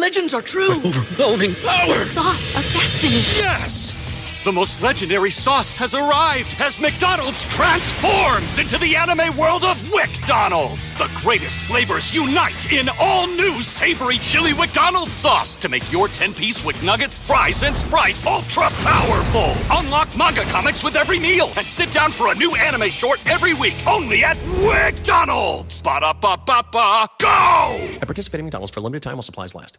religions are true. By overwhelming power. The sauce of destiny. Yes! The most legendary sauce has arrived as McDonald's transforms into the anime world of Wickdonald's. The greatest flavors unite in all new savory chili Wickdonald's sauce to make your 10-piece Wick Nuggets, fries, and Sprite ultra-powerful. Unlock manga comics with every meal and sit down for a new anime short every week only at Wickdonald's. Ba-da-ba-ba-ba, go! At participating McDonald's for a limited time while supplies last.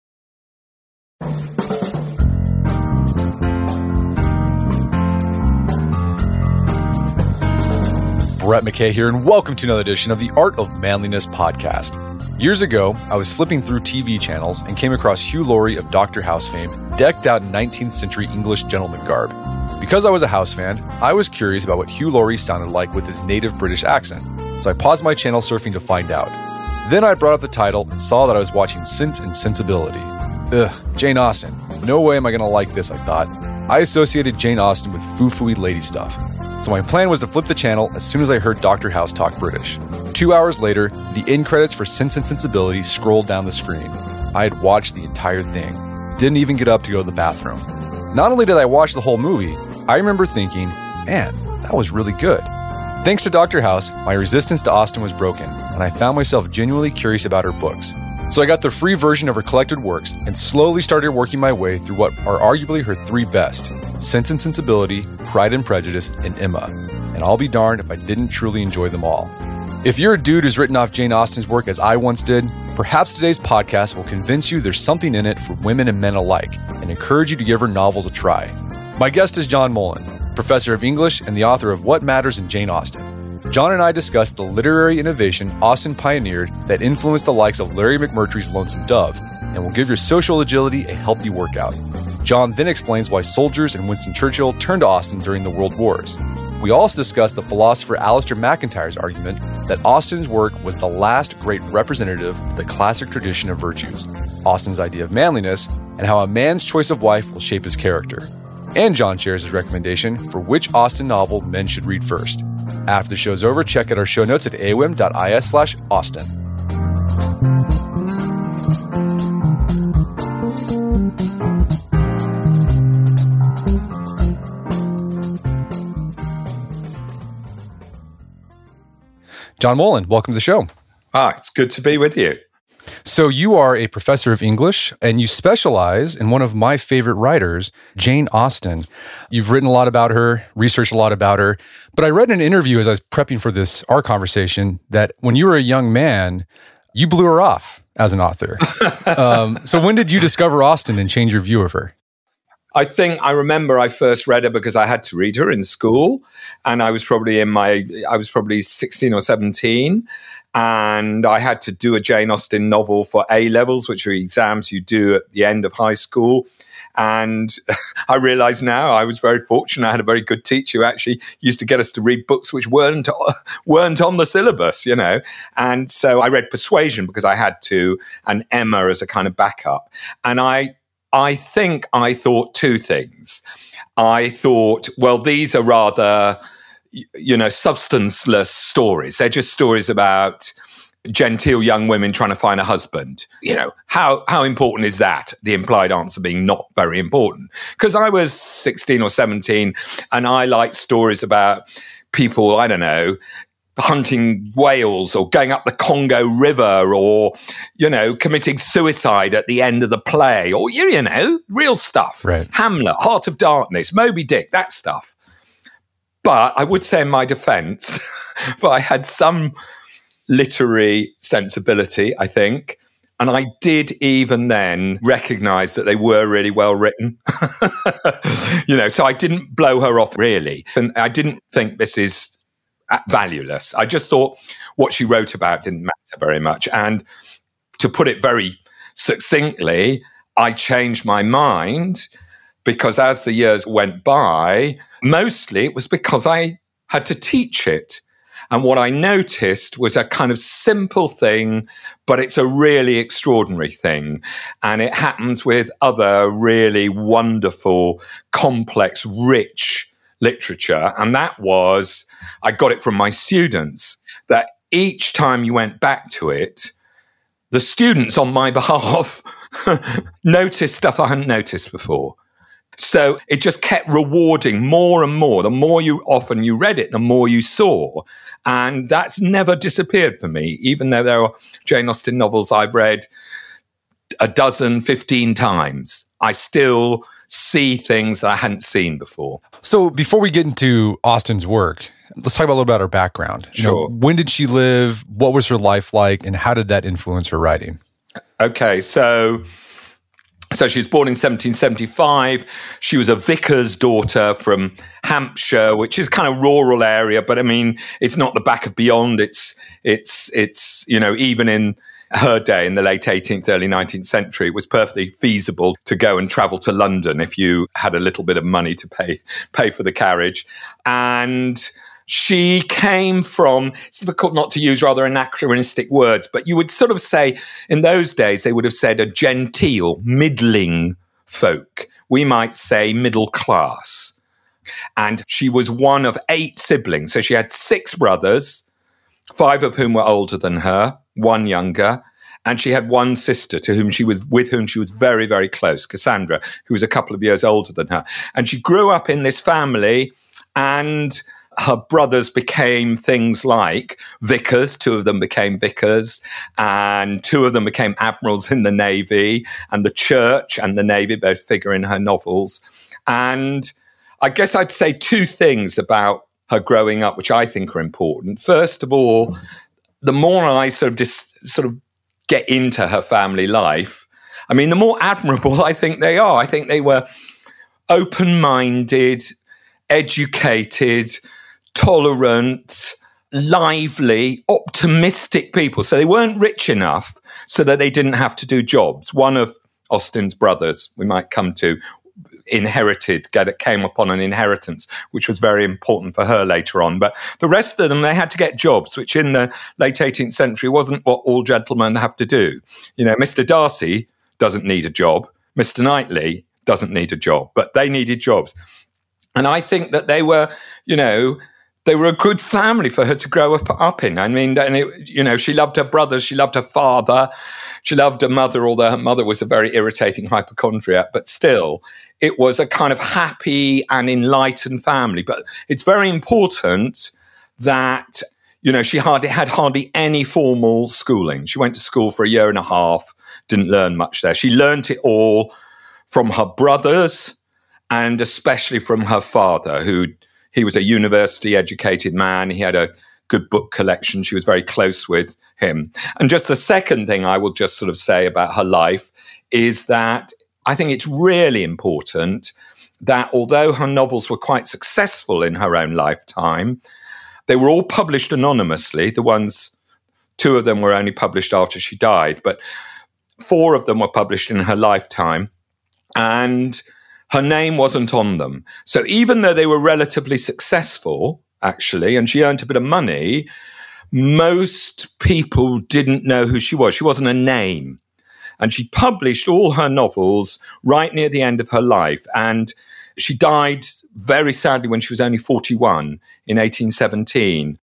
Brett McKay here, and welcome to another edition of the Art of Manliness podcast. Years ago, I was flipping through TV channels and came across Hugh Laurie of Dr. House fame, decked out in 19th century English gentleman garb. Because I was a House fan, I was curious about what Hugh Laurie sounded like with his native British accent, so I paused my channel surfing to find out. Then I brought up the title and saw that I was watching Sense and Sensibility. Ugh, Jane Austen. No way am I going to like this, I thought. I associated Jane Austen with foo-fooey lady stuff. So my plan was to flip the channel as soon as I heard Dr. House talk British. 2 hours later, the end credits for Sense and Sensibility scrolled down the screen. I had watched the entire thing. Didn't even get up to go to the bathroom. Not only did I watch the whole movie, I remember thinking, man, that was really good. Thanks to Dr. House, my resistance to Austen was broken, and I found myself genuinely curious about her books. So I got the free version of her collected works and slowly started working my way through what are arguably her three best: Sense and Sensibility, Pride and Prejudice, and Emma. And I'll be darned if I didn't truly enjoy them all. If you're a dude who's written off Jane Austen's work as I once did, perhaps today's podcast will convince you there's something in it for women and men alike and encourage you to give her novels a try. My guest is John Mullan, professor of English and the author of What Matters in Jane Austen. John and I discussed the literary innovation Austen pioneered that influenced the likes of Larry McMurtry's Lonesome Dove, and will give your social agility a healthy workout. John then explains why soldiers and Winston Churchill turned to Austen during the World Wars. We also discussed the philosopher Alasdair MacIntyre's argument that Austen's work was the last great representative of the classic tradition of virtues, Austen's idea of manliness, and how a man's choice of wife will shape his character. And John shares his recommendation for which Austen novel men should read first. After the show's over, check out our show notes at awim.is/Austen. John Mullan, welcome to the show. It's good to be with you. So you are a professor of English, and you specialize in one of my favorite writers, Jane Austen. You've written a lot about her, researched a lot about her, but I read an interview as I was prepping for this, our conversation, that when you were a young man, you blew her off as an author. So when did you discover Austen and change your view of her? I think I remember I first read her because I had to read her in school, and I was probably 16 or 17, and I had to do a Jane Austen novel for A-levels, which are exams you do at the end of high school. And I realize now I was very fortunate. I had a very good teacher who actually used to get us to read books which weren't on the syllabus, you know. And so I read Persuasion because I had to, and Emma as a kind of backup. And I think I thought two things. I thought, well, these are rather, you know, substanceless stories. They're just stories about genteel young women trying to find a husband. You know, how important is that? The implied answer being not very important. Because I was 16 or 17, and I liked stories about people, I don't know, hunting whales or going up the Congo River or, you know, committing suicide at the end of the play or, you know, real stuff. Right. Hamlet, Heart of Darkness, Moby Dick, that stuff. But I would say in my defense, but I had some literary sensibility, I think. And I did even then recognize that they were really well written. You know, so I didn't blow her off really. And I didn't think this is valueless. I just thought what she wrote about didn't matter very much. And to put it very succinctly, I changed my mind because as the years went by, mostly it was because I had to teach it. And what I noticed was a kind of simple thing, but it's a really extraordinary thing. And it happens with other really wonderful, complex, rich literature. And that was, I got it from my students, that each time you went back to it, the students on my behalf noticed stuff I hadn't noticed before. So it just kept rewarding more and more. The more you read it, the more you saw. And that's never disappeared for me, even though there are Jane Austen novels I've read a dozen, 15 times. I still see things that I hadn't seen before. So before we get into Austen's work, let's talk a little about her background. Sure. You know, when did she live? What was her life like? And how did that influence her writing? Okay, so she was born in 1775. She was a vicar's daughter from Hampshire, which is kind of rural area, but I mean, it's not the back of beyond. It's you know, even in her day in the late 18th, early 19th century, it was perfectly feasible to go and travel to London if you had a little bit of money to pay for the carriage. And she came from, it's difficult not to use rather anachronistic words, but you would sort of say, in those days, they would have said a genteel, middling folk. We might say middle class. And she was one of 8 siblings. So she had 6 brothers, 5 of whom were older than her, 1 younger, and she had 1 sister with whom she was very, very close, Cassandra, who was a couple of years older than her. And she grew up in this family, and her brothers became things like vicars. 2 of them became vicars, and 2 of them became admirals in the Navy, and the church and the Navy both figure in her novels. And I guess I'd say 2 things about her growing up, which I think are important. First of all, the more I sort of get into her family life, I mean, the more admirable I think they are. I think they were open-minded, educated, tolerant, lively, optimistic people. So they weren't rich enough so that they didn't have to do jobs. One of Austen's brothers, we might come to, came upon an inheritance, which was very important for her later on. But the rest of them, they had to get jobs, which in the late 18th century wasn't what all gentlemen have to do. You know, Mr. Darcy doesn't need a job. Mr. Knightley doesn't need a job, but they needed jobs. And I think that they were, you know, they were a good family for her to grow up in. I mean, and it, you know, she loved her brothers, she loved her father, she loved her mother, although her mother was a very irritating hypochondriac, but still, it was a kind of happy and enlightened family. But it's very important that, you know, she had hardly any formal schooling. She went to school for a year and a half, didn't learn much there. She learnt it all from her brothers and especially from her father, who was a university-educated man. He had a good book collection. She was very close with him. And just the second thing I will just sort of say about her life is that I think it's really important that although her novels were quite successful in her own lifetime, they were all published anonymously. 2 of them were only published after she died, but 4 of them were published in her lifetime. And her name wasn't on them. So even though they were relatively successful, actually, and she earned a bit of money, most people didn't know who she was. She wasn't a name. And she published all her novels right near the end of her life. And she died very sadly when she was only 41 in 1817.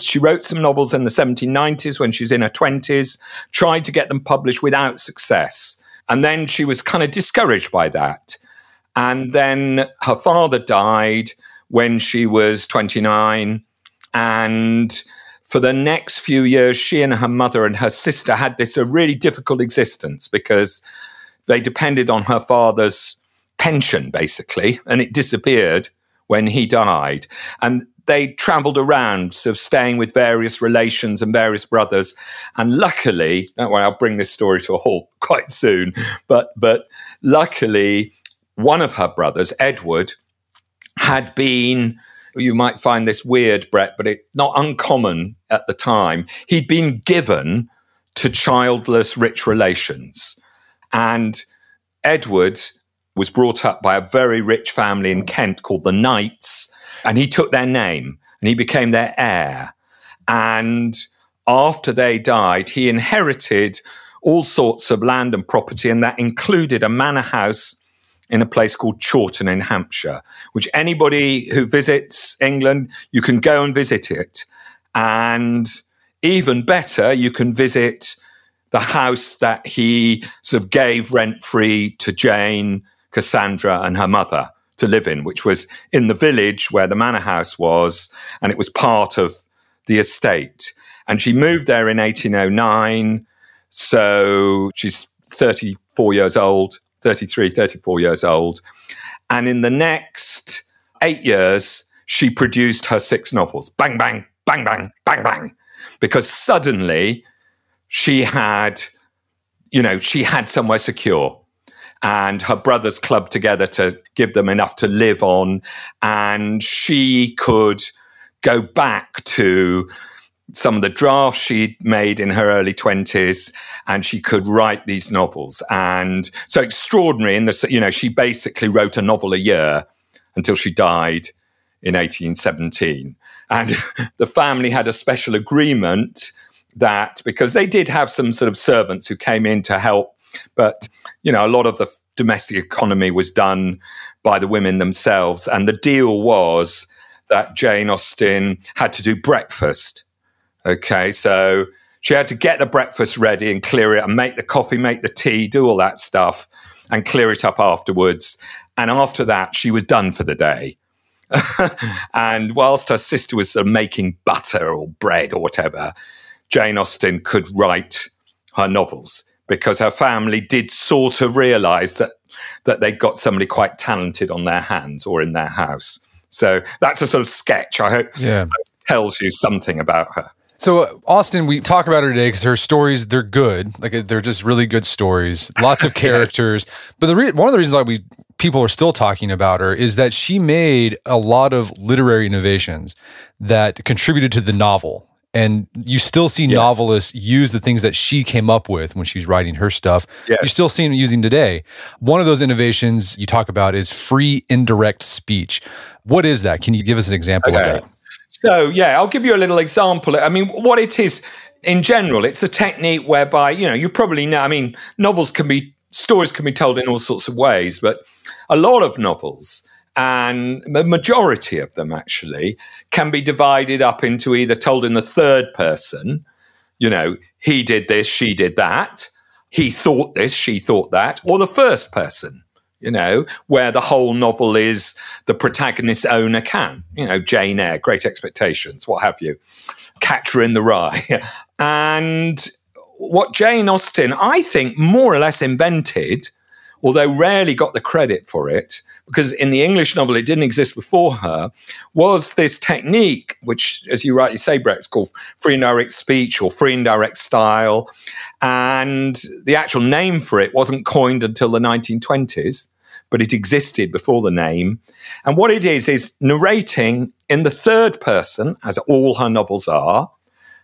She wrote some novels in the 1790s when she was in her 20s, tried to get them published without success. And then she was kind of discouraged by that. And then her father died when she was 29. And for the next few years, she and her mother and her sister had this really difficult existence because they depended on her father's pension, basically, and it disappeared when he died. And they traveled around, sort of staying with various relations and various brothers. And luckily, don't worry, I'll bring this story to a halt quite soon, but luckily, one of her brothers, Edward, had been, you might find this weird, Brett, but it's not uncommon at the time, he'd been given to childless rich relations. And Edward was brought up by a very rich family in Kent called the Knights, and he took their name and he became their heir. And after they died, he inherited all sorts of land and property, and that included a manor house in a place called Chawton in Hampshire, which anybody who visits England, you can go and visit it. And even better, you can visit the house that he sort of gave rent-free to Jane, Cassandra and her mother to live in, which was in the village where the manor house was, and it was part of the estate. And she moved there in 1809, so she's 33, 34 years old. And in the next 8 years, she produced her 6 novels. Bang, bang, bang, bang, bang, bang. Because suddenly she had somewhere secure. And her brothers clubbed together to give them enough to live on. And she could go back to some of the drafts she'd made in her early 20s, and she could write these novels. And so extraordinary in the, she basically wrote a novel a year until she died in 1817. And the family had a special agreement that, because they did have some sort of servants who came in to help, but, a lot of the domestic economy was done by the women themselves. And the deal was that Jane Austen had to do breakfast. Okay, so she had to get the breakfast ready and clear it and make the coffee, make the tea, do all that stuff and clear it up afterwards. And after that, she was done for the day. And whilst her sister was sort of making butter or bread or whatever, Jane Austen could write her novels because her family did sort of realise that they got somebody quite talented on their hands or in their house. So that's a sort of sketch. I hope tells you something about her. So Austen, we talk about her today because her stories, they're good. Like, they're just really good stories. Lots of characters. Yes. But one of the reasons why people are still talking about her is that she made a lot of literary innovations that contributed to the novel. And you still see novelists use the things that she came up with when she's writing her stuff. Yes. You still see them using today. One of those innovations you talk about is free indirect speech. What is that? Can you give us an example of that? So, I'll give you a little example. I mean, what it is in general, it's a technique whereby, you probably know, I mean, stories can be told in all sorts of ways, but a lot of novels, and the majority of them actually, can be divided up into either told in the third person, he did this, she did that, he thought this, she thought that, or the first person. Where the whole novel is the protagonist's own account. Jane Eyre, Great Expectations, what have you. Catcher in the Rye. And what Jane Austen, I think, more or less invented, although rarely got the credit for it, because in the English novel it didn't exist before her, was this technique, which, as you rightly say, Brett, is called free and direct speech or free and direct style. And the actual name for it wasn't coined until the 1920s, but it existed before the name. And what it is narrating in the third person, as all her novels are,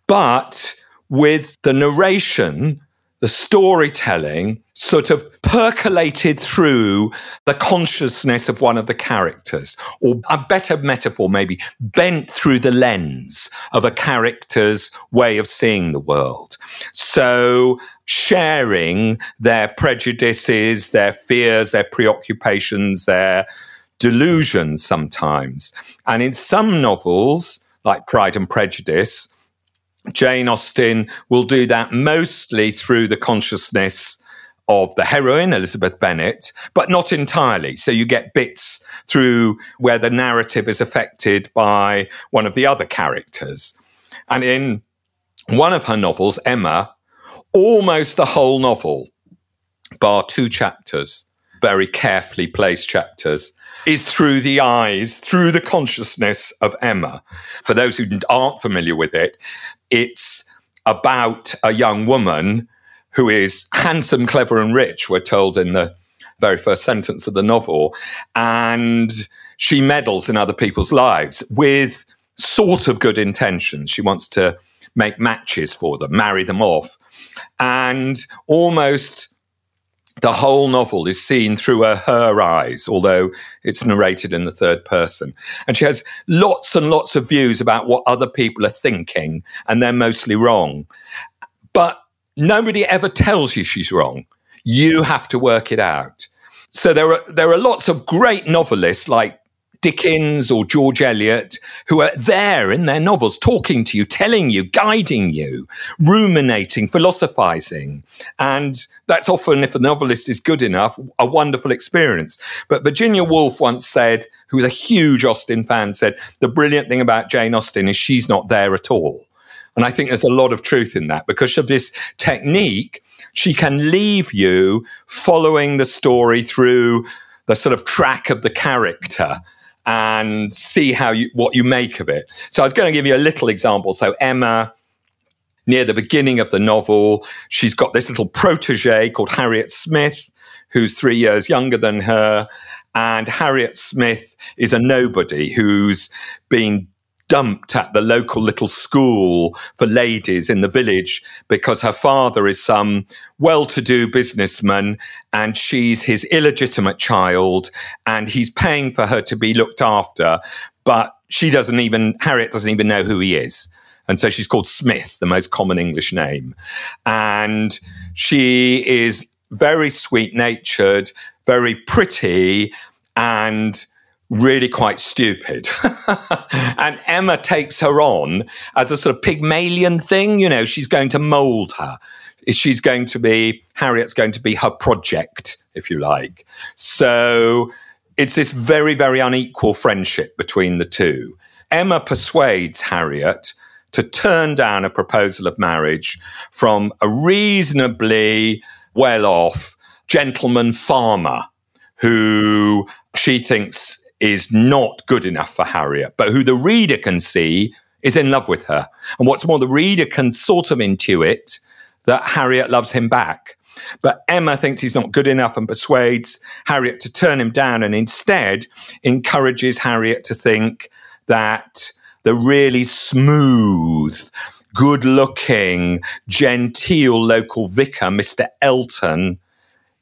but with the narration, the storytelling sort of percolated through the consciousness of one of the characters, or a better metaphor maybe, bent through the lens of a character's way of seeing the world. So sharing their prejudices, their fears, their preoccupations, their delusions sometimes. And in some novels, like Pride and Prejudice, Jane Austen will do that mostly through the consciousness of the heroine, Elizabeth Bennet, but not entirely. So you get bits through where the narrative is affected by one of the other characters. And in one of her novels, Emma, almost the whole novel, bar 2 chapters, very carefully placed chapters, is through the eyes, through the consciousness of Emma. For those who aren't familiar with it, it's about a young woman who is handsome, clever, and rich, we're told in the very first sentence of the novel. And she meddles in other people's lives with sort of good intentions. She wants to make matches for them, marry them off. And almost The whole novel is seen through her eyes, although it's narrated in the third person. And she has lots and lots of views about what other people are thinking, and they're mostly wrong. But nobody ever tells you she's wrong. You have to work it out. So there are lots of great novelists like Dickens or George Eliot, who are there in their novels, talking to you, telling you, guiding you, ruminating, philosophizing. And that's often, if a novelist is good enough, a wonderful experience. But Virginia Woolf once said, who was a huge Austen fan, said, the brilliant thing about Jane Austen is she's not there at all. And I think there's a lot of truth in that. Because of this technique, she can leave you following the story through the sort of track of the character and see what you make of it. So I was going to give you a little example. So Emma, near the beginning of the novel, she's got this little protege called Harriet Smith, who's 3 years younger than her. And Harriet Smith is a nobody who's been dumped at the local little school for ladies in the village because her father is some well-to-do businessman and she's his illegitimate child and he's paying for her to be looked after, but Harriet doesn't even know who he is. And so she's called Smith, the most common English name. And she is very sweet-natured, very pretty, and really quite stupid. And Emma takes her on as a sort of Pygmalion thing. You know, she's going to mould her. Harriet's going to be her project, if you like. So it's this very, very unequal friendship between the two. Emma persuades Harriet to turn down a proposal of marriage from a reasonably well-off gentleman farmer who she thinks is not good enough for Harriet, but who the reader can see is in love with her. And what's more, the reader can sort of intuit that Harriet loves him back. But Emma thinks he's not good enough and persuades Harriet to turn him down and instead encourages Harriet to think that the really smooth, good-looking, genteel local vicar, Mr. Elton,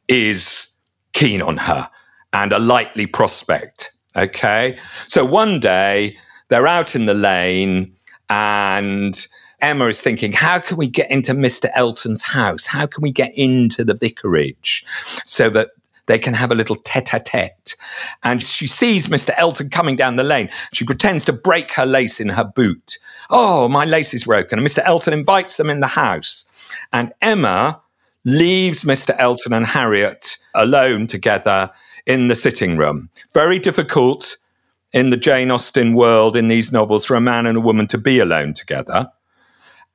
is keen on her and a likely prospect. Okay, so one day they're out in the lane and Emma is thinking, how can we get into Mr. Elton's house? How can we get into the vicarage so that they can have a little tete-a-tete? And she sees Mr. Elton coming down the lane. She pretends to break her lace in her boot. Oh, my lace is broken. And Mr. Elton invites them in the house. And Emma leaves Mr. Elton and Harriet alone together in the sitting room. Very difficult in the Jane Austen world, in these novels, for a man and a woman to be alone together.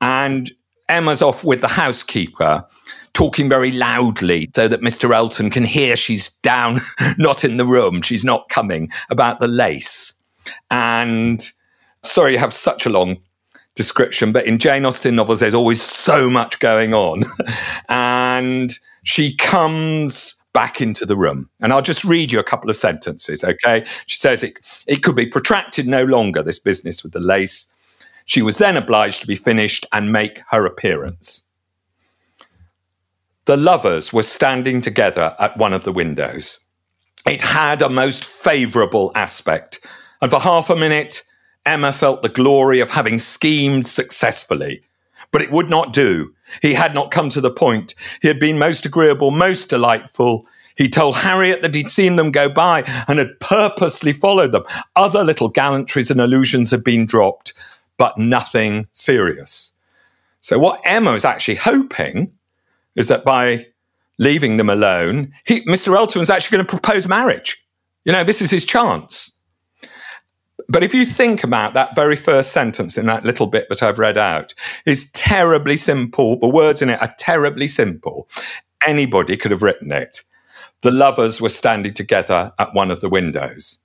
And Emma's off with the housekeeper, talking very loudly so that Mr. Elton can hear she's down, not in the room, she's not coming, about the lace. And sorry you have such a long description, but in Jane Austen novels, there's always so much going on. And she comes back into the room. And I'll just read you a couple of sentences, okay? She says it could be protracted no longer, this business with the lace. She was then obliged to be finished and make her appearance. The lovers were standing together at one of the windows. It had a most favourable aspect, and for half a minute, Emma felt the glory of having schemed successfully. But it would not do. He had not come to the point. He had been most agreeable, most delightful. He told Harriet that he'd seen them go by and had purposely followed them. Other little gallantries and allusions had been dropped, but nothing serious. So what Emma is actually hoping is that by leaving them alone, Mr. Elton is actually going to propose marriage. You know, this is his chance. But if you think about that very first sentence in that little bit that I've read out, it's terribly simple. The words in it are terribly simple. Anybody could have written it. The lovers were standing together at one of the windows.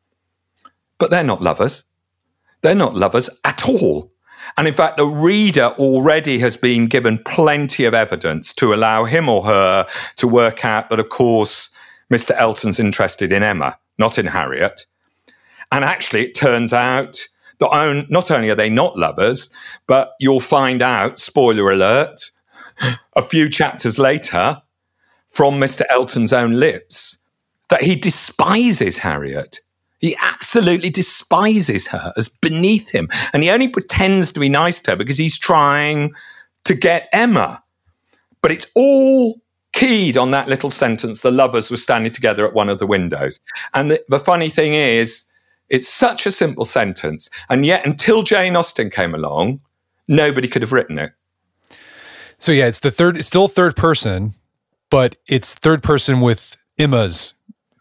But they're not lovers. They're not lovers at all. And in fact, the reader already has been given plenty of evidence to allow him or her to work out that, of course, Mr. Elton's interested in Emma, not in Harriet. And actually, it turns out that not only are they not lovers, but you'll find out, spoiler alert, a few chapters later, from Mr. Elton's own lips that he despises Harriet. He absolutely despises her as beneath him. And he only pretends to be nice to her because he's trying to get Emma. But it's all keyed on that little sentence, the lovers were standing together at one of the windows. And the funny thing is, it's such a simple sentence. And yet, until Jane Austen came along, nobody could have written it. So yeah, it's still third person, but it's third person with Emma's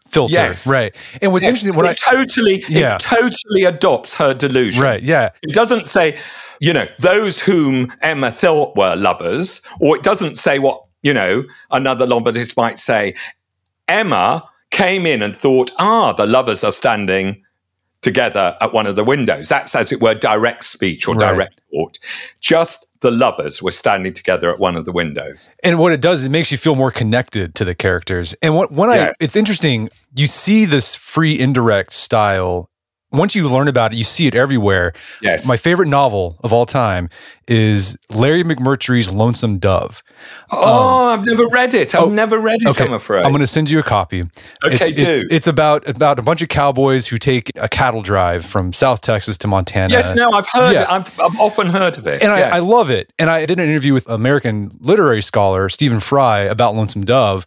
filter, yes. Right? And what's interesting, it totally adopts her delusion, right? Yeah, it doesn't say, those whom Emma thought were lovers, or it doesn't say what another Lombardist might say. Emma came in and thought, the lovers are standing together at one of the windows. That's, as it were, direct speech or direct thought. Just the lovers were standing together at one of the windows. And what it does, it makes you feel more connected to the characters. And it's interesting, you see this free indirect style. Once you learn about it, you see it everywhere. Yes. My favorite novel of all time is Larry McMurtry's Lonesome Dove. I've never read it. Okay. I'm afraid. I'm going to send you a copy. Okay, It's about a bunch of cowboys who take a cattle drive from South Texas to Montana. Yes, no, I've heard it. I've often heard of it. And I love it. And I did an interview with American literary scholar Stephen Fry about Lonesome Dove.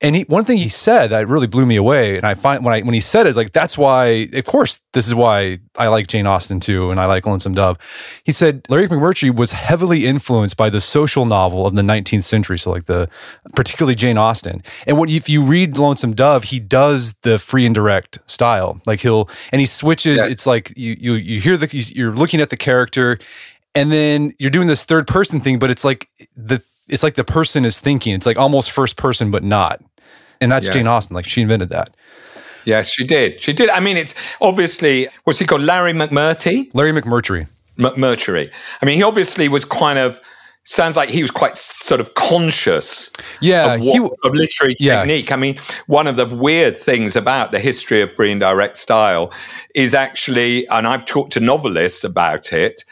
And one thing he said that really blew me away, and I find when he said it, it's like, that's why, of course, this is why I like Jane Austen too, and I like Lonesome Dove. He said Larry McMurtry was heavily influenced by the social novel of the 19th century, so like particularly Jane Austen. And if you read Lonesome Dove, he does the free and direct style. Like he switches. Yes. It's like you hear you're looking at the character, and then you're doing this third person thing, but it's like the person is thinking. It's like almost first person, but not. And that's Jane Austen. Like she invented that. Yes, she did. She did. I mean, it's obviously, what's he called? Larry McMurtry. McMurtry. I mean, he obviously was sounds like he was quite sort of conscious of literary technique. I mean, one of the weird things about the history of free and direct style is actually, and I've talked to novelists about it,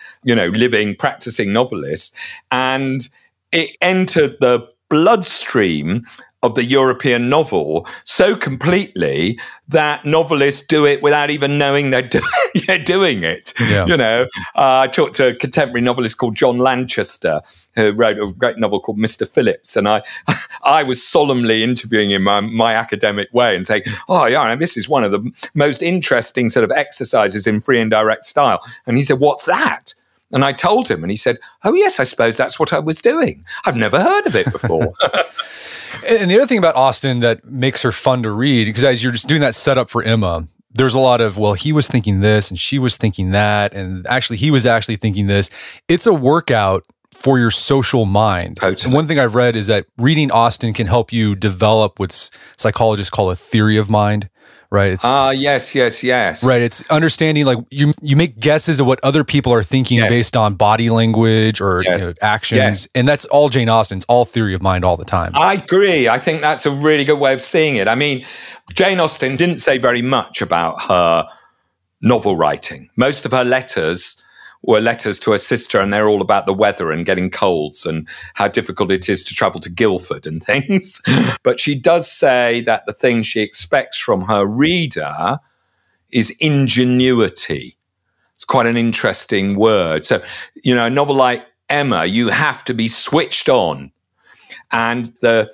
practicing novelists, and it entered the bloodstream of the European novel so completely that novelists do it without even knowing they're doing it. Yeah. I talked to a contemporary novelist called John Lanchester, who wrote a great novel called Mr. Phillips, and I was solemnly interviewing him my academic way and saying, this is one of the most interesting sort of exercises in free and direct style. And he said, what's that? And I told him, and he said, oh, yes, I suppose that's what I was doing. I've never heard of it before. And the other thing about Austen that makes her fun to read, because as you're just doing that setup for Emma, there's a lot of, well, he was thinking this, and she was thinking that, and actually, he was actually thinking this. It's a workout for your social mind. Totally. And one thing I've read is that reading Austen can help you develop what psychologists call a theory of mind. Right. Yes. Right. It's understanding, like you make guesses of what other people are thinking based on body language or actions. Yes. And that's all Jane Austen's, all theory of mind all the time. I agree. I think that's a really good way of seeing it. I mean, Jane Austen didn't say very much about her novel writing. Most of her letters were letters to her sister, and they're all about the weather and getting colds and how difficult it is to travel to Guildford and things. But she does say that the thing she expects from her reader is ingenuity. It's quite an interesting word. So, a novel like Emma, you have to be switched on. And the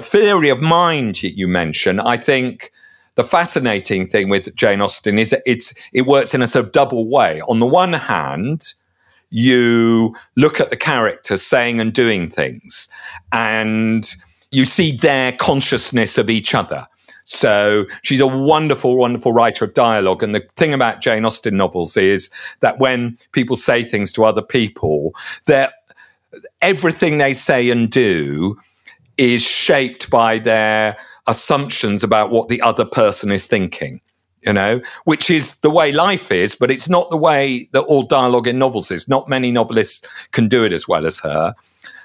theory of mind you mention, I think the fascinating thing with Jane Austen is that it works in a sort of double way. On the one hand, you look at the characters saying and doing things, and you see their consciousness of each other. So she's a wonderful, wonderful writer of dialogue. And the thing about Jane Austen novels is that when people say things to other people, everything they say and do is shaped by their assumptions about what the other person is thinking, which is the way life is, but it's not the way that all dialogue in novels is. Not many novelists can do it as well as her.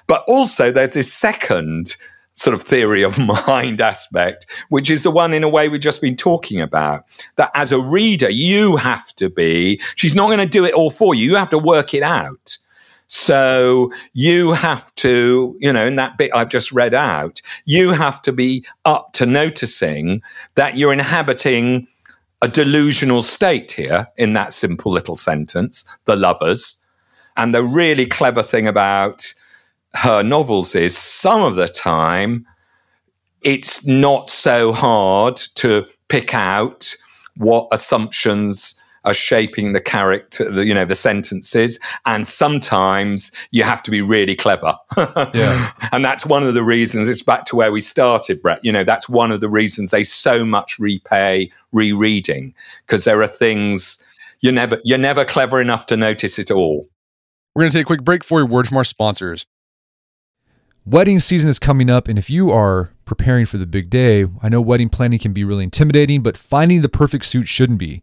But also there's this second sort of theory of mind aspect, which is the one in a way we've just been talking about, that as a reader, she's not going to do it all for you. You have to work it out. So you have to, you know, in that bit I've just read out, you have to be up to noticing that you're inhabiting a delusional state here in that simple little sentence, the lovers. And the really clever thing about her novels is some of the time it's not so hard to pick out what assumptions are shaping the character, the sentences. And sometimes you have to be really clever. Yeah. And that's one of the reasons, it's back to where we started, Brett. You know, that's one of the reasons they so much repay rereading, because there are things you're never clever enough to notice it all. We're going to take a quick break for a word from our sponsors. Wedding season is coming up, and if you are preparing for the big day, I know wedding planning can be really intimidating, but finding the perfect suit shouldn't be.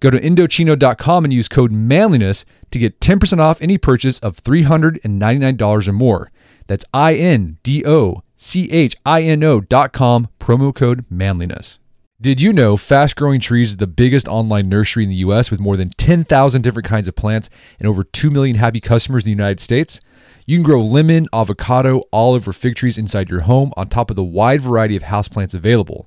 Go to Indochino.com and use code manliness to get 10% off any purchase of $399 or more. That's INDOCHINO.com, promo code manliness. Did you know Fast Growing Trees is the biggest online nursery in the U.S. with more than 10,000 different kinds of plants and over 2 million happy customers in the United States? You can grow lemon, avocado, olive, or fig trees inside your home on top of the wide variety of houseplants available.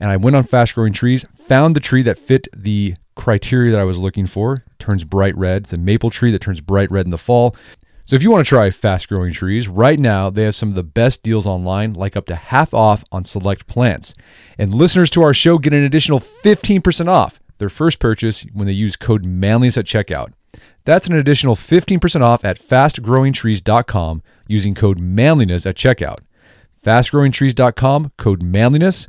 And I went on Fast Growing Trees, found the tree that fit the criteria that I was looking for, turns bright red. It's a maple tree that turns bright red in the fall. So if you want to try Fast Growing Trees, right now they have some of the best deals online, like up to half off on select plants. And listeners to our show get an additional 15% off their first purchase when they use code manliness at checkout. That's an additional 15% off at fastgrowingtrees.com using code manliness at checkout. Fastgrowingtrees.com, code manliness.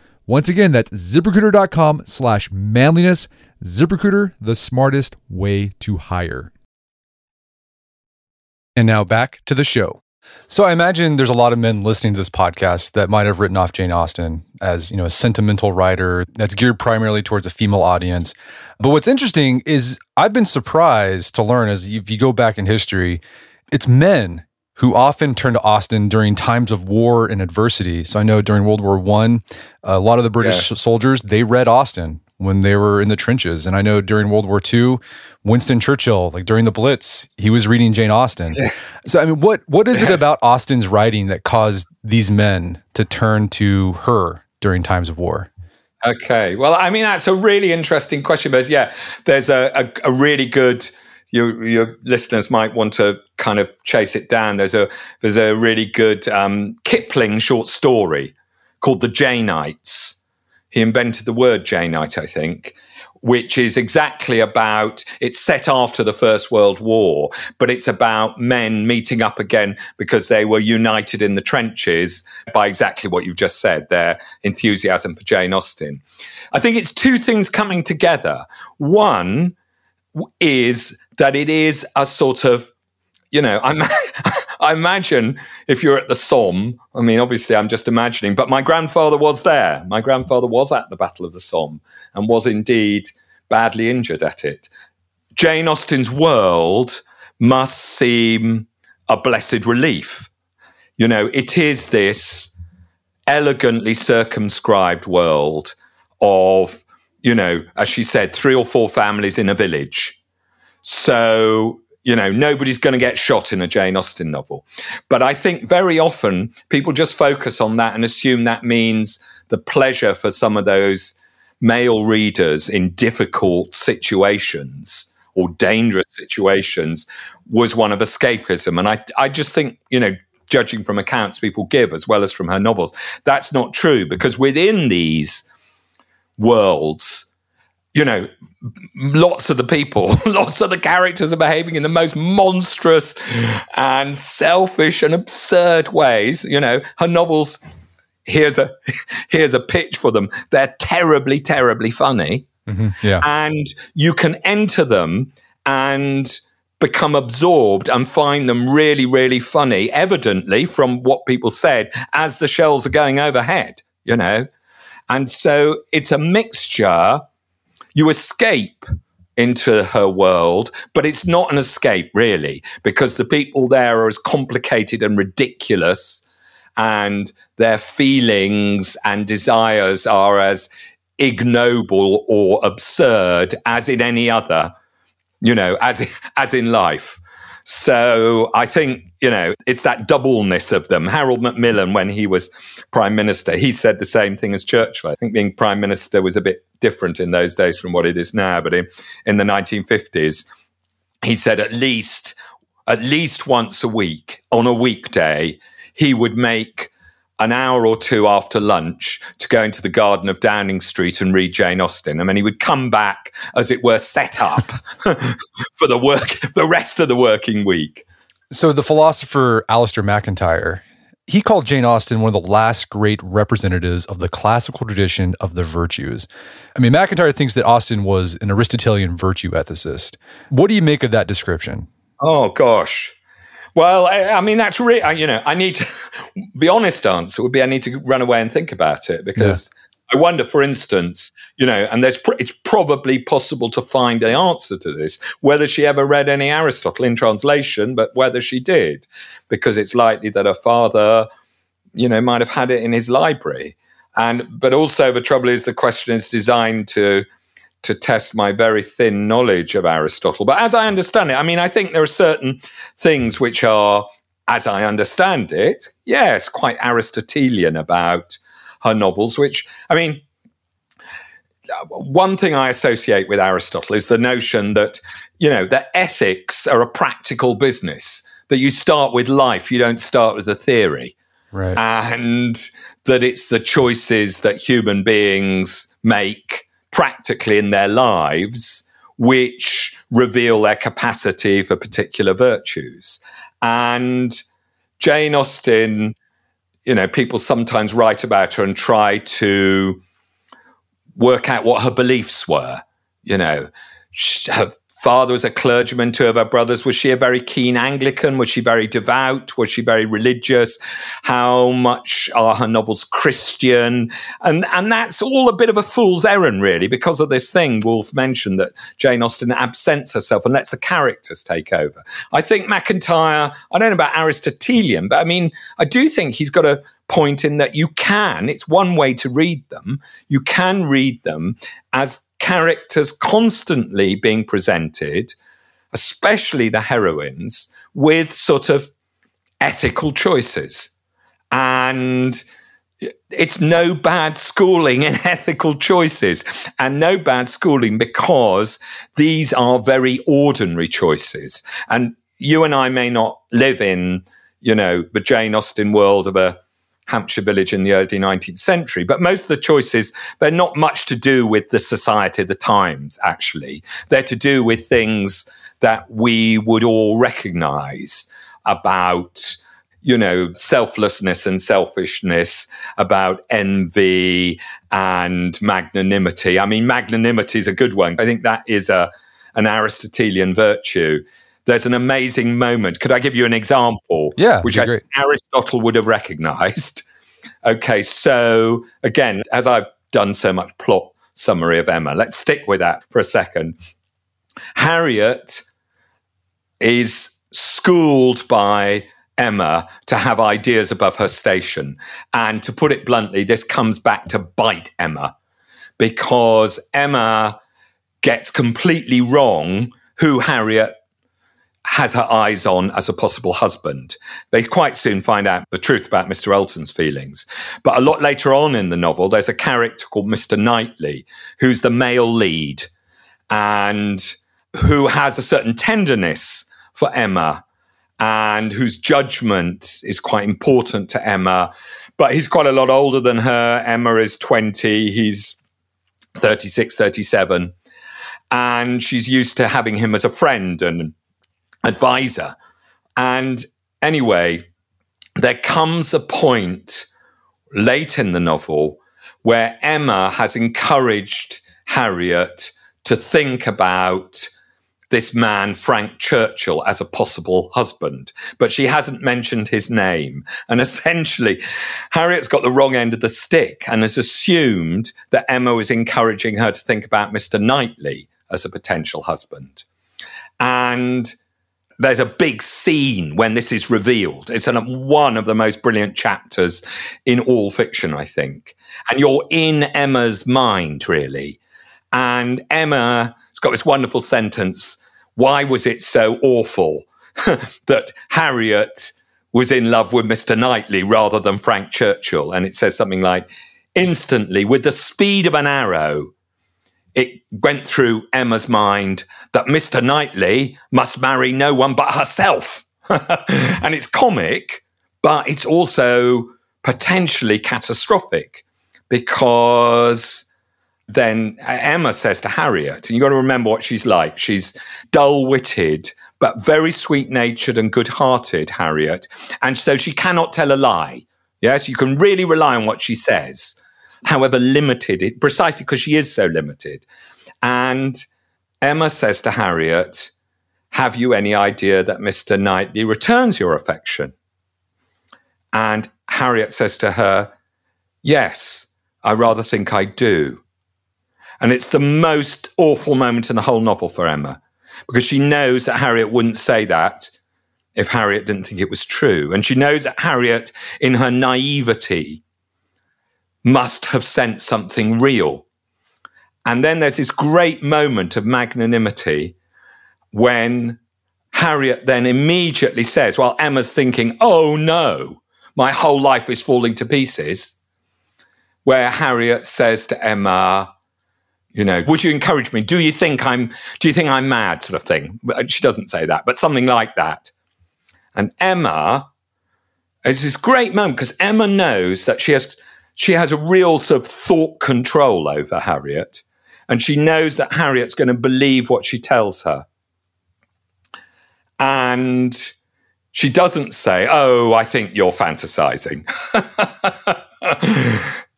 Once again, that's ZipRecruiter.com/manliness. ZipRecruiter, the smartest way to hire. And now back to the show. So I imagine there's a lot of men listening to this podcast that might have written off Jane Austen as, a sentimental writer that's geared primarily towards a female audience. But what's interesting is I've been surprised to learn, as if you go back in history, it's men who often turn to Austen during times of war and adversity. So I know during World War I, a lot of the British soldiers, they read Austen when they were in the trenches. And I know during World War II, Winston Churchill, during the Blitz, he was reading Jane Austen. Yeah. So, what is it about Austen's writing that caused these men to turn to her during times of war? Okay. Well, that's a really interesting question, because there's a really good, your listeners might want to kind of chase it down. There's a really good Kipling short story called The Janeites. He invented the word Janeite, I think, which is exactly about, it's set after the First World War, but it's about men meeting up again because they were united in the trenches by exactly what you've just said, their enthusiasm for Jane Austen. I think it's two things coming together. One is that it is a sort of, I imagine if you're at the Somme, obviously I'm just imagining, but my grandfather was there. My grandfather was at the Battle of the Somme and was indeed badly injured at it. Jane Austen's world must seem a blessed relief. It is this elegantly circumscribed world of, as she said, 3 or 4 families in a village. So, nobody's going to get shot in a Jane Austen novel. But I think very often people just focus on that and assume that means the pleasure for some of those male readers in difficult situations or dangerous situations was one of escapism. And I just think, judging from accounts people give as well as from her novels, that's not true, because within these worlds, lots of the people, lots of the characters are behaving in the most monstrous and selfish and absurd ways. Her novels, here's a pitch for them. They're terribly, terribly funny. Mm-hmm. Yeah. And you can enter them and become absorbed and find them really, really funny, evidently from what people said, as the shells are going overhead, And so it's a mixture. You escape into her world, but it's not an escape, really, because the people there are as complicated and ridiculous, and their feelings and desires are as ignoble or absurd as in any other, as in life. So I think, it's that doubleness of them. Harold Macmillan, when he was Prime Minister, he said the same thing as Churchill. I think being Prime Minister was a bit different in those days from what it is now. But in the 1950s, he said at least once a week, on a weekday, he would make an hour or two after lunch to go into the garden of Downing Street and read Jane Austen. He would come back, as it were, set up for the rest of the working week. So the philosopher Alasdair MacIntyre, he called Jane Austen one of the last great representatives of the classical tradition of the virtues. MacIntyre thinks that Austen was an Aristotelian virtue ethicist. What do you make of that description? Oh, gosh. Well, that's really, I need to, the honest answer would be I need to run away and think about it, because I wonder, for instance, and it's probably possible to find an answer to this, whether she ever read any Aristotle in translation, but whether she did, because it's likely that her father, might have had it in his library. But also the trouble is the question is designed to test my very thin knowledge of Aristotle. But as I understand it, I think there are certain things which are, as I understand it, yes, quite Aristotelian about her novels, which, one thing I associate with Aristotle is the notion that, that ethics are a practical business, that you start with life, you don't start with a theory. Right. And that it's the choices that human beings make practically in their lives which reveal their capacity for particular virtues. And Jane Austen, you know, people sometimes write about her and try to work out what her beliefs were. You know, her father was a clergyman, two of her brothers. Was she a very keen Anglican? Was she very devout? Was she very religious? How much are her novels Christian? And that's all a bit of a fool's errand, really, because of this thing Wolfe mentioned, that Jane Austen absents herself and lets the characters take over. I think MacIntyre, I don't know about Aristotelian, but I mean, I do think he's got a point in that you can, it's one way to read them, you can read them as characters constantly being presented, especially the heroines, with sort of ethical choices. And it's no bad schooling in ethical choices, and no bad schooling because these are very ordinary choices. And you and I may not live in, you know, the Jane Austen world of a Hampshire village in the early 19th century. But most of the choices, they're not much to do with the society of the times, actually. They're to do with things that we would all recognize about, you know, selflessness and selfishness, about envy and magnanimity. I mean, magnanimity is a good one. I think that is an Aristotelian virtue. There's an amazing moment. Could I give you an example? Yeah, which I think Aristotle would have recognized. Okay, so again, as I've done so much plot summary of Emma, let's stick with that for a second. Harriet is schooled by Emma to have ideas above her station. And to put it bluntly, this comes back to bite Emma, because Emma gets completely wrong who Harriet has her eyes on as a possible husband. They quite soon find out the truth about Mr. Elton's feelings. But a lot later on in the novel, there's a character called Mr. Knightley, who's the male lead and who has a certain tenderness for Emma and whose judgment is quite important to Emma. But he's quite a lot older than her. Emma is 20. He's 36, 37. And she's used to having him as a friend and advisor. And anyway, there comes a point late in the novel where Emma has encouraged Harriet to think about this man, Frank Churchill, as a possible husband, but she hasn't mentioned his name. And essentially, Harriet's got the wrong end of the stick and has assumed that Emma was encouraging her to think about Mr. Knightley as a potential husband. And there's a big scene when this is revealed. It's one of the most brilliant chapters in all fiction, I think. And you're in Emma's mind, really. And Emma has got this wonderful sentence, why was it so awful that Harriet was in love with Mr. Knightley rather than Frank Churchill? And it says something like, instantly, with the speed of an arrow, it went through Emma's mind that Mr. Knightley must marry no one but herself. And it's comic, but it's also potentially catastrophic, because then Emma says to Harriet, and you've got to remember what she's like. She's dull-witted, but very sweet-natured and good-hearted, Harriet. And so she cannot tell a lie. Yes, you can really rely on what she says, however limited it, precisely because she is so limited. And Emma says to Harriet, have you any idea that Mr. Knightley returns your affection? And Harriet says to her, yes, I rather think I do. And it's the most awful moment in the whole novel for Emma, because she knows that Harriet wouldn't say that if Harriet didn't think it was true. And she knows that Harriet, in her naivety, must have sensed something real. And then there's this great moment of magnanimity when Harriet then immediately says, while Emma's thinking, oh no, my whole life is falling to pieces, where Harriet says to Emma, you know, would you encourage me? Do you think I'm mad, sort of thing? She doesn't say that, but something like that. And Emma It's this great moment because Emma knows that she has a real sort of thought control over Harriet, and she knows that Harriet's going to believe what she tells her. And she doesn't say, "Oh, I think you're fantasizing."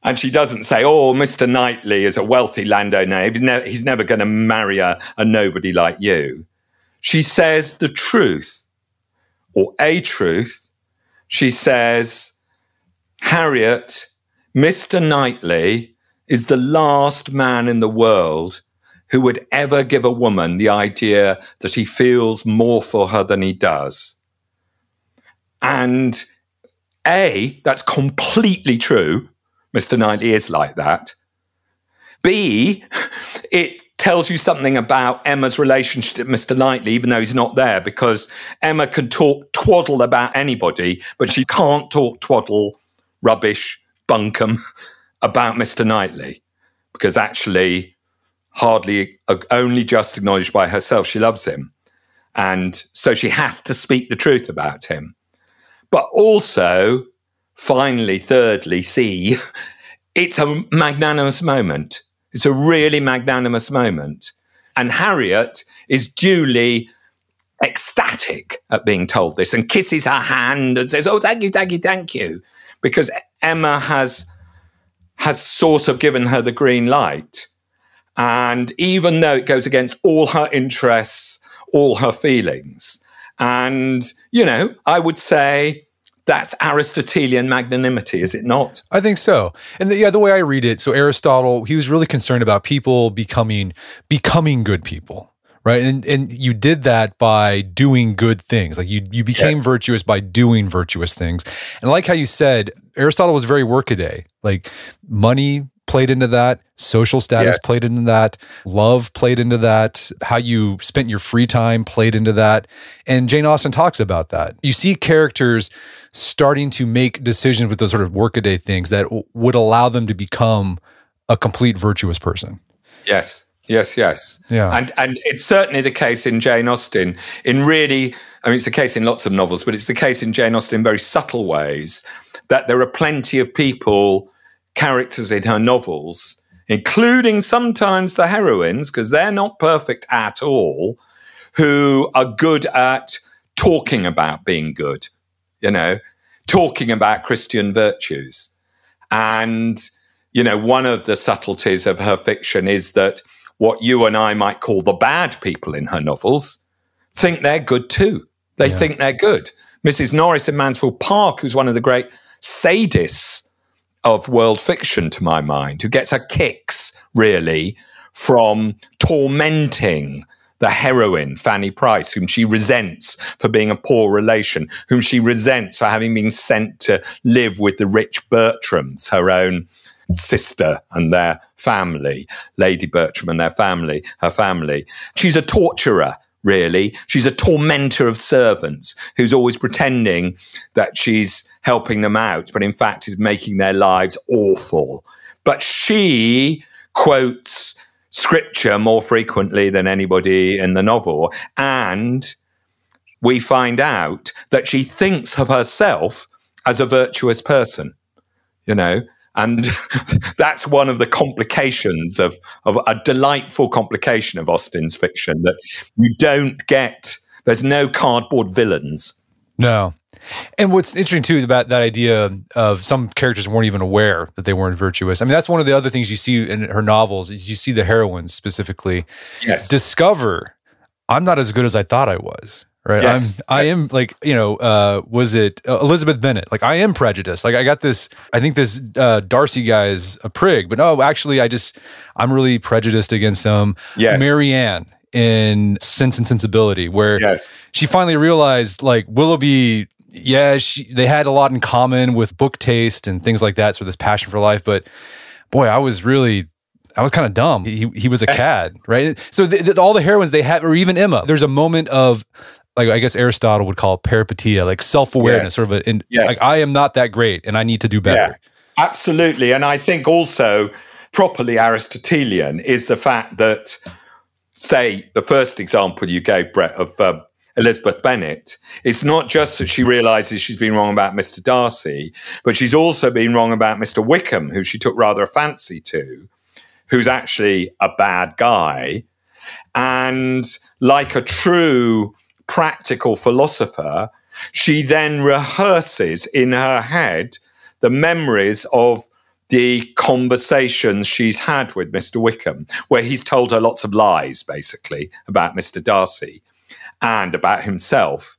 And she doesn't say, "Oh, Mr. Knightley is a wealthy landowner. He's never going to marry a nobody like you." She says the truth, or a truth. She says, "Harriet, Mr. Knightley is the last man in the world who would ever give a woman the idea that he feels more for her than he does." And A, that's completely true. Mr. Knightley is like that. B, it tells you something about Emma's relationship with Mr. Knightley, even though he's not there, because Emma can talk twaddle about anybody, but she can't talk twaddle, rubbish, bunkum about Mr. Knightley, because actually hardly, only just acknowledged by herself, she loves him. And so she has to speak the truth about him. But also, finally, thirdly, C, it's a magnanimous moment. It's a really magnanimous moment. And Harriet is duly ecstatic at being told this and kisses her hand and says, "Oh, thank you, thank you, thank you." Because Emma has sort of given her the green light. And even though it goes against all her interests, all her feelings. And, you know, I would say that's Aristotelian magnanimity, is it not? I think so. And the way I read it, so Aristotle, he was really concerned about people becoming good people, right? And you did that by doing good things. Like you became virtuous by doing virtuous things. And like how you said, Aristotle was very workaday. Like money played into that, social status played into that, love played into that, how you spent your free time played into that. And Jane Austen talks about that. You see characters starting to make decisions with those sort of workaday things that would allow them to become a complete virtuous person. Yes. Yeah. And it's certainly the case in Jane Austen. It's the case in lots of novels, but it's the case in Jane Austen in very subtle ways that there are plenty of people, characters in her novels, including sometimes the heroines, because they're not perfect at all, who are good at talking about being good, talking about Christian virtues. And, one of the subtleties of her fiction is that what you and I might call the bad people in her novels think they're good too. They think they're good. Mrs. Norris in Mansfield Park, who's one of the great sadists of world fiction, to my mind, who gets her kicks, really, from tormenting the heroine, Fanny Price, whom she resents for being a poor relation, whom she resents for having been sent to live with the rich Bertrams, her own sister and their family, Lady Bertram and her family. She's a torturer, really. She's a tormentor of servants who's always pretending that she's helping them out, but in fact is making their lives awful. But she quotes scripture more frequently than anybody in the novel. And we find out that she thinks of herself as a virtuous person, and that's one of the complications of a delightful complication of Austen's fiction, that you don't get, there's no cardboard villains. No. And what's interesting too about that idea of some characters weren't even aware that they weren't virtuous. I mean, that's one of the other things you see in her novels is you see the heroines specifically discover, I'm not as good as I thought I was. Right. Yes. I am like, was it Elizabeth Bennet? Like, I am prejudiced. Like, I think this Darcy guy is a prig, but no, actually I'm really prejudiced against him. Yeah. Marianne in Sense and Sensibility, where she finally realized, like, Willoughby, they had a lot in common with book taste and things like that. So this passion for life, but boy, I was kind of dumb. He was a cad, right? So all the heroines they have, or even Emma, there's a moment of, like, I guess Aristotle would call it peripatia, like self-awareness, sort of like, I am not that great and I need to do better. Yeah, absolutely. And I think also properly Aristotelian is the fact that, say, the first example you gave, Brett, of Elizabeth Bennet, it's not just that she realizes she's been wrong about Mr. Darcy, but she's also been wrong about Mr. Wickham, who she took rather a fancy to, who's actually a bad guy. And like a true practical philosopher, she then rehearses in her head the memories of the conversations she's had with Mr. Wickham, where he's told her lots of lies, basically, about Mr. Darcy and about himself.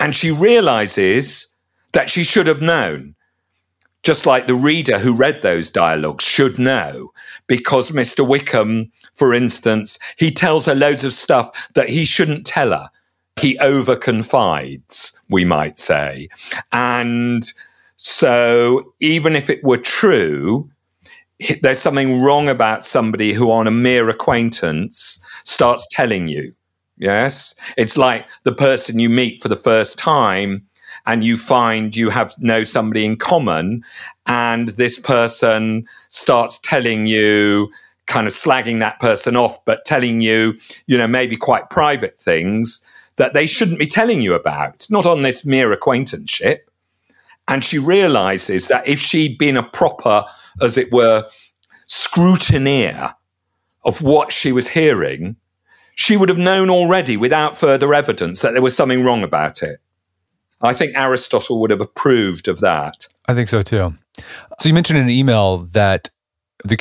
And she realizes that she should have known, just like the reader who read those dialogues should know, because Mr. Wickham, for instance, he tells her loads of stuff that he shouldn't tell her. He over-confides, we might say. And so even if it were true, there's something wrong about somebody who on a mere acquaintance starts telling you, yes? It's like the person you meet for the first time and you find you know somebody in common, and this person starts telling you, kind of slagging that person off, but telling you, maybe quite private things that they shouldn't be telling you about, not on this mere acquaintanceship. And she realizes that if she'd been a proper, as it were, scrutineer of what she was hearing, she would have known already without further evidence that there was something wrong about it. I think Aristotle would have approved of that. I think so too. So you mentioned in an email that the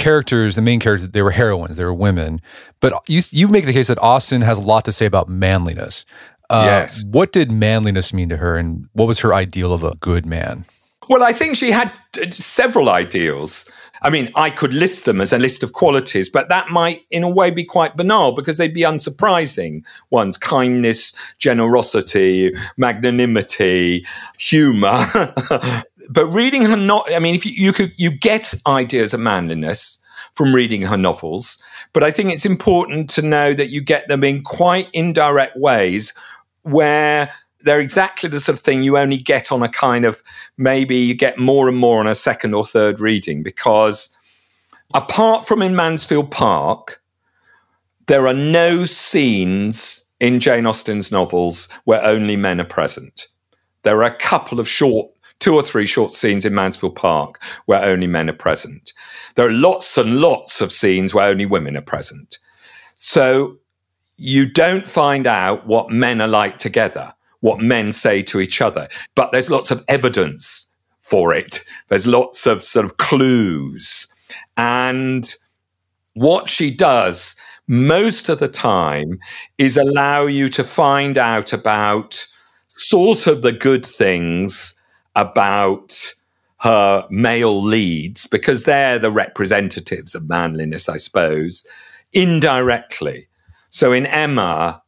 main characters, they were heroines, they were women. But you make the case that Austen has a lot to say about manliness. Yes. What did manliness mean to her, and what was her ideal of a good man? Well, I think she had several ideals. I mean, I could list them as a list of qualities, but that might, in a way, be quite banal because they'd be unsurprising ones. Kindness, generosity, magnanimity, humor. But reading her if you get ideas of manliness from reading her novels, but I think it's important to know that you get them in quite indirect ways where they're exactly the sort of thing you only get on a kind of, maybe you get more and more on a second or third reading, because apart from in Mansfield Park, there are no scenes in Jane Austen's novels where only men are present. There are a couple of two or three short scenes in Mansfield Park where only men are present. There are lots and lots of scenes where only women are present. So you don't find out what men are like together, what men say to each other, but there's lots of evidence for it. There's lots of sort of clues. And what she does most of the time is allow you to find out about sort of the good things about her male leads, because they're the representatives of manliness, I suppose, indirectly. So in Emma,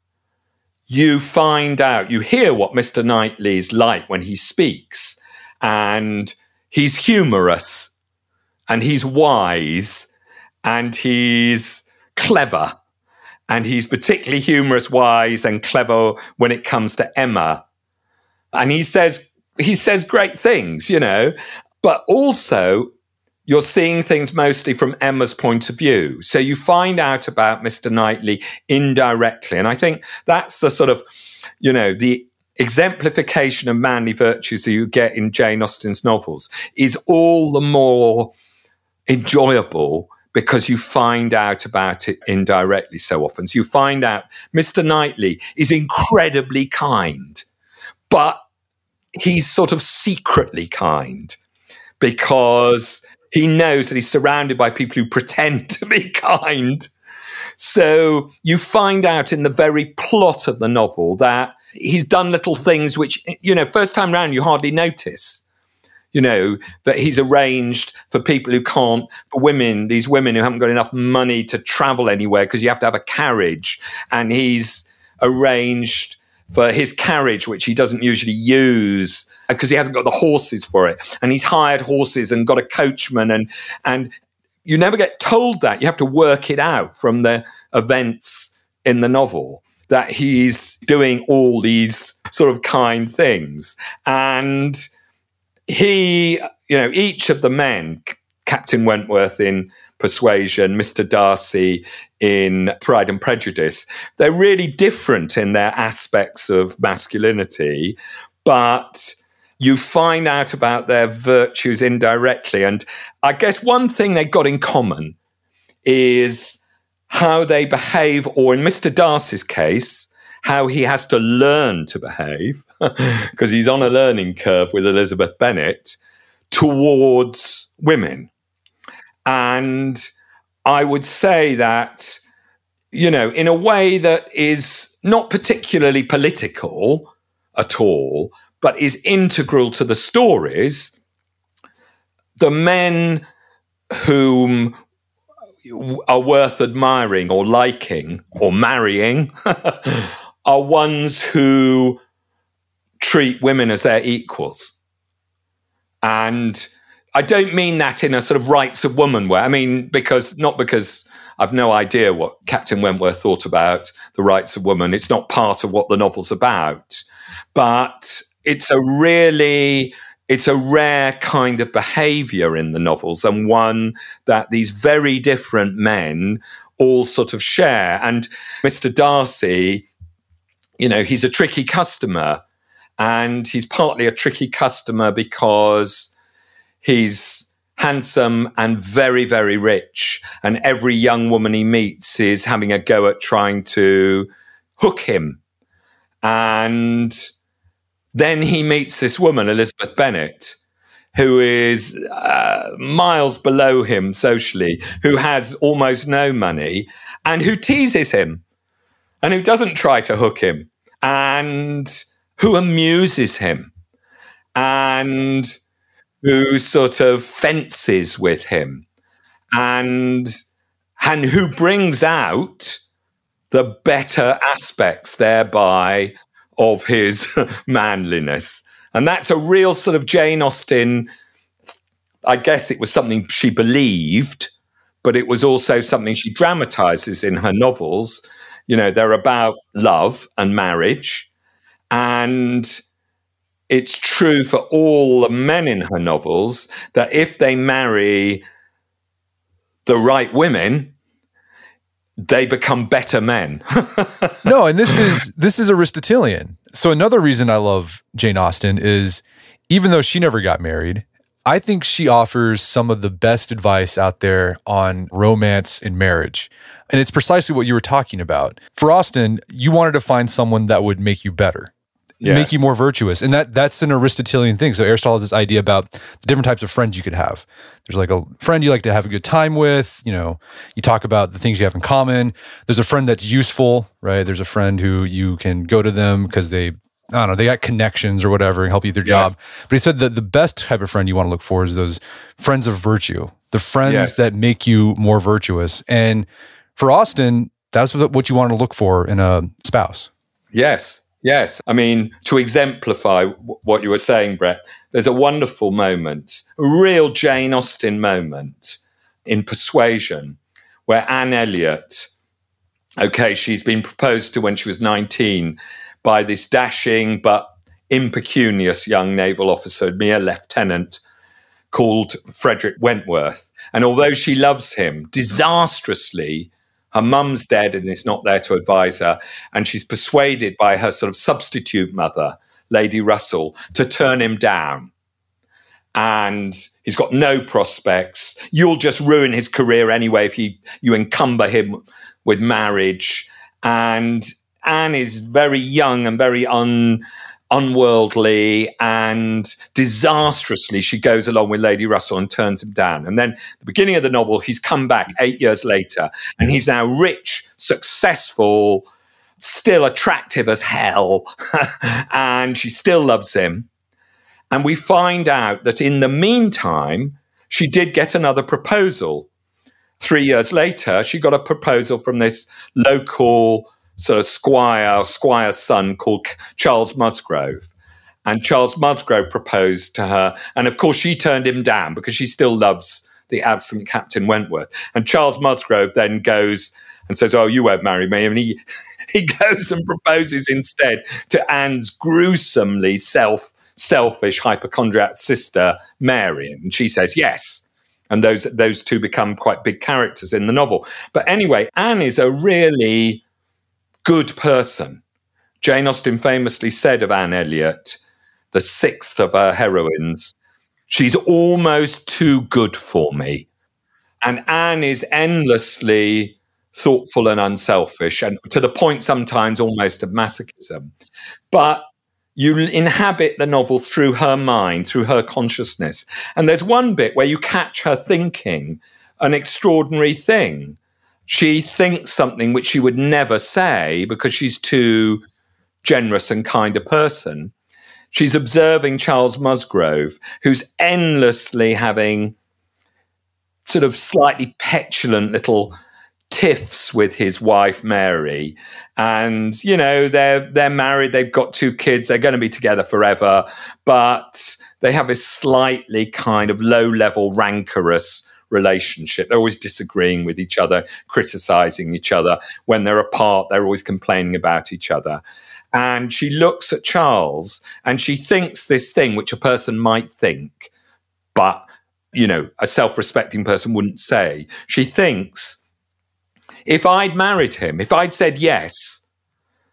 you hear what Mr. Knightley's like when he speaks, and he's humorous, and he's wise, and he's clever, and he's particularly humorous, wise, and clever when it comes to Emma. And he says great things, but also you're seeing things mostly from Emma's point of view. So you find out about Mr. Knightley indirectly. And I think that's the sort of, the exemplification of manly virtues that you get in Jane Austen's novels is all the more enjoyable because you find out about it indirectly so often. So you find out Mr. Knightley is incredibly kind, but he's sort of secretly kind because he knows that he's surrounded by people who pretend to be kind. So you find out in the very plot of the novel that he's done little things which, first time round you hardly notice, that he's arranged for people who can't, for women, these women who haven't got enough money to travel anywhere because you have to have a carriage, and he's arranged for his carriage, which he doesn't usually use because he hasn't got the horses for it. And he's hired horses and got a coachman. And you never get told that. You have to work it out from the events in the novel that he's doing all these sort of kind things. And he, each of the men Captain Wentworth in Persuasion, Mr. Darcy in Pride and Prejudice. They're really different in their aspects of masculinity, but you find out about their virtues indirectly. And I guess one thing they've got in common is how they behave, or in Mr. Darcy's case, how he has to learn to behave, because he's on a learning curve with Elizabeth Bennet, towards women. And I would say that, you know, in a way that is not particularly political at all, but is integral to the stories, the men whom are worth admiring or liking or marrying are ones who treat women as their equals. And I don't mean that in a sort of rights of woman way. I mean, because I've no idea what Captain Wentworth thought about the rights of woman. It's not part of what the novel's about. But it's a rare kind of behavior in the novels, and one that these very different men all sort of share. And Mr. Darcy, you know, he's a tricky customer. And he's partly a tricky customer because he's handsome and very, very rich. And every young woman he meets is having a go at trying to hook him. And then he meets this woman, Elizabeth Bennet, who is miles below him socially, who has almost no money and who teases him and who doesn't try to hook him. And who amuses him and who sort of fences with him and who brings out the better aspects thereby of his manliness. And that's a real sort of Jane Austen, I guess it was something she believed, but it was also something she dramatizes in her novels. You know, they're about love and marriage. And it's true for all the men in her novels that if they marry the right women, they become better men. No, and this is Aristotelian. So another reason I love Jane Austen is, even though she never got married, I think she offers some of the best advice out there on romance and marriage. And it's precisely what you were talking about. For Austen, you wanted to find someone that would make you better, make you more virtuous. And that's an Aristotelian thing. So Aristotle has this idea about the different types of friends you could have. There's like a friend you like to have a good time with. You know, you talk about the things you have in common. There's a friend that's useful, right? There's a friend who you can go to them because they got connections or whatever and help you with your job. But he said that the best type of friend you want to look for is those friends of virtue, the friends that make you more virtuous. And for Austen, that's what you want to look for in a spouse. Yes. I mean, to exemplify what you were saying, Brett, there's a wonderful moment, a real Jane Austen moment in Persuasion, where Anne Elliot, she's been proposed to when she was 19 by this dashing but impecunious young naval officer, mere lieutenant, called Frederick Wentworth. And although she loves him disastrously, her mum's dead and is not there to advise her, and she's persuaded by her sort of substitute mother, Lady Russell, to turn him down. And he's got no prospects. You'll just ruin his career anyway if you encumber him with marriage. And Anne is very young and very unworldly, and disastrously she goes along with Lady Russell and turns him down. And then at the beginning of the novel, he's come back 8 years later, and he's now rich, successful, still attractive as hell, and she still loves him. And we find out that in the meantime, she did get another proposal. 3 years later, she got a proposal from this local sort of squire's son called Charles Musgrove. And Charles Musgrove proposed to her. And of course, she turned him down because she still loves the absent Captain Wentworth. And Charles Musgrove then goes and says, "Oh, you won't marry me." And he goes and proposes instead to Anne's gruesomely selfish, hypochondriac sister, Mary. And she says yes. And those two become quite big characters in the novel. But anyway, Anne is a really good person. Jane Austen famously said of Anne Elliot, the sixth of her heroines, she's almost too good for me. And Anne is endlessly thoughtful and unselfish, and to the point sometimes almost of masochism. But you inhabit the novel through her mind, through her consciousness. And there's one bit where you catch her thinking an extraordinary thing. She thinks something which she would never say because she's too generous and kind a person. She's observing Charles Musgrove, who's endlessly having sort of slightly petulant little tiffs with his wife Mary, and you know they're married, they've got two kids, they're going to be together forever, but they have this slightly kind of low-level rancorous relationship. They're always disagreeing with each other, criticizing each other. When they're apart, they're always complaining about each other. And she looks at Charles and she thinks this thing which a person might think, but you know, a self-respecting person wouldn't say. She thinks, if I'd married him, if I'd said yes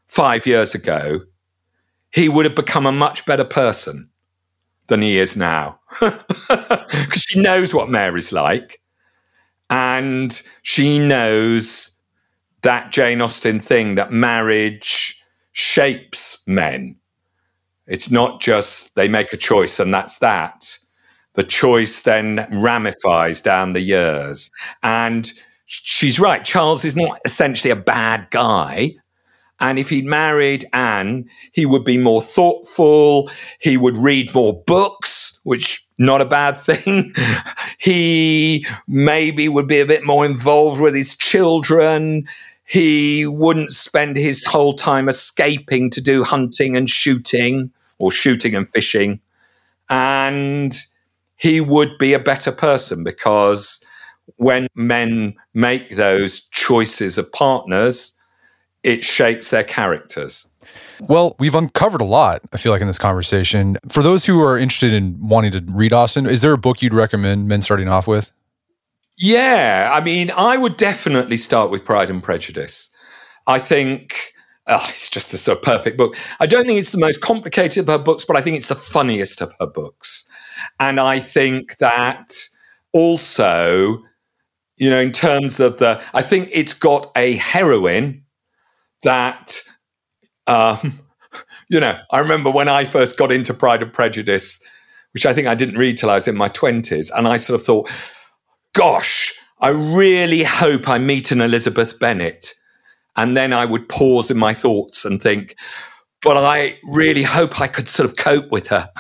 5 years ago, he would have become a much better person than he is now. Because she knows what Mary's like. And she knows that Jane Austen thing that marriage shapes men. It's not just they make a choice and that's that. The choice then ramifies down the years. And she's right. Charles is not essentially a bad guy. And if he'd married Anne, he would be more thoughtful. He would read more books, which not a bad thing. He maybe would be a bit more involved with his children. He wouldn't spend his whole time escaping to do hunting and shooting, or shooting and fishing. And he would be a better person, because when men make those choices of partners, it shapes their characters. Well, we've uncovered a lot, I feel like, in this conversation. For those who are interested in wanting to read Austen, is there a book you'd recommend men starting off with? Yeah, I mean, I would definitely start with Pride and Prejudice. I think it's just a sort of perfect book. I don't think it's the most complicated of her books, but I think it's the funniest of her books. And I think that also, you know, in terms of I think it's got a heroine that, you know, I remember when I first got into Pride and Prejudice, which I think I didn't read till I was in my 20s. And I sort of thought, gosh, I really hope I meet an Elizabeth Bennet. And then I would pause in my thoughts and think, but I really hope I could sort of cope with her.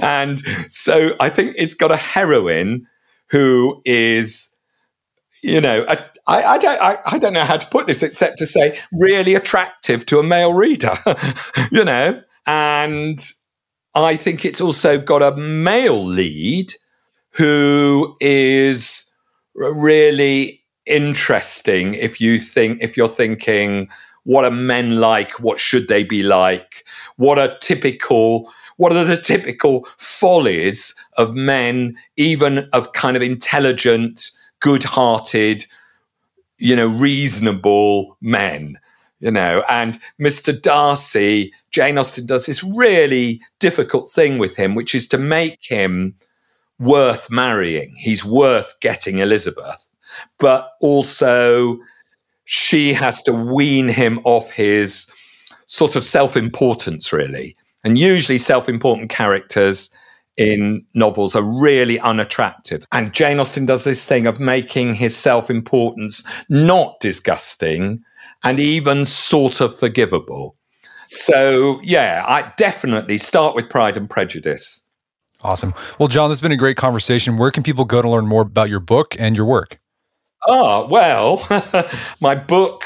And so I think it's got a heroine who is, you know, I don't know how to put this except to say really attractive to a male reader, you know. And I think it's also got a male lead who is really interesting if you're thinking, what are men like? What should they be like? What are the typical follies of men, even of kind of intelligent, good-hearted, you know, reasonable men, you know? And Mr. Darcy, Jane Austen does this really difficult thing with him, which is to make him worth marrying. He's worth getting Elizabeth, but also she has to wean him off his sort of self-importance, really. And usually self-important characters in novels are really unattractive. And Jane Austen does this thing of making his self-importance not disgusting and even sort of forgivable. So, yeah, I definitely start with Pride and Prejudice. Awesome. Well, John, this has been a great conversation. Where can people go to learn more about your book and your work? Oh, well, my book,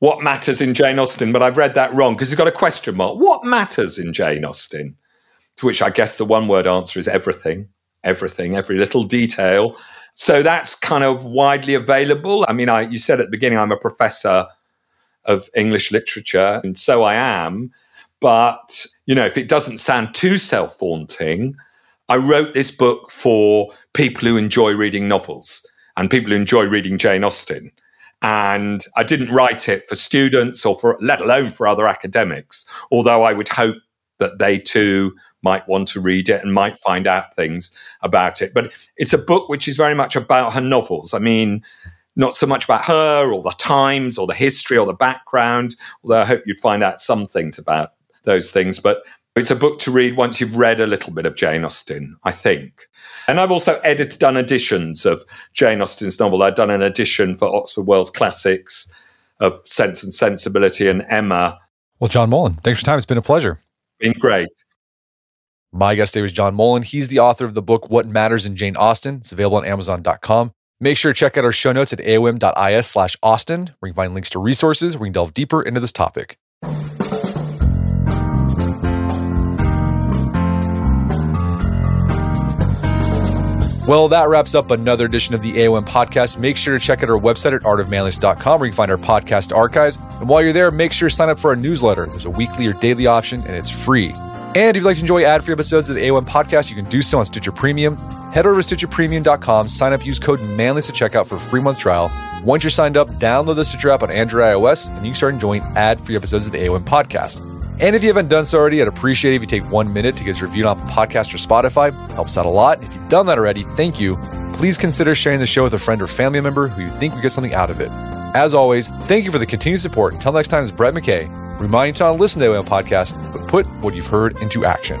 What Matters in Jane Austen, but I've read that wrong because it's got a question mark. What matters in Jane Austen? To which I guess the one-word answer is everything, everything, every little detail. So that's kind of widely available. I mean, you said at the beginning I'm a professor of English literature, and so I am. But, you know, if it doesn't sound too self-vaunting, I wrote this book for people who enjoy reading novels and people who enjoy reading Jane Austen. And I didn't write it for students or for, let alone for other academics, although I would hope that they too might want to read it and might find out things about it. But it's a book which is very much about her novels. I mean, not so much about her or the times or the history or the background, although I hope you'd find out some things about those things. But it's a book to read once you've read a little bit of Jane Austen, I think. And I've also done editions of Jane Austen's novel. I've done an edition for Oxford World's Classics of Sense and Sensibility and Emma. Well, John Mullan, thanks for your time. It's been a pleasure. Been great. My guest today was John Mullan. He's the author of the book, What Matters in Jane Austen. It's available on Amazon.com. Make sure to check out our show notes at aom.is/Austen, where you can find links to resources where you can delve deeper into this topic. Well, that wraps up another edition of the AOM podcast. Make sure to check out our website at artofmanliness.com, where you can find our podcast archives. And while you're there, make sure to sign up for our newsletter. There's a weekly or daily option, and it's free. And if you'd like to enjoy ad-free episodes of the AOM podcast, you can do so on Stitcher Premium. Head over to stitcherpremium.com, sign up, use code MANLINESS to check out for a free month trial. Once you're signed up, download the Stitcher app on Android, iOS, and you can start enjoying ad-free episodes of the AOM podcast. And if you haven't done so already, I'd appreciate it if you take 1 minute to give us a review on Apple Podcasts or Spotify. It helps out a lot. If you've done that already, thank you. Please consider sharing the show with a friend or family member who you think would get something out of it. As always, thank you for the continued support. Until next time, it's Brett McKay, reminding you to not listen to the AOM podcast, but put what you've heard into action.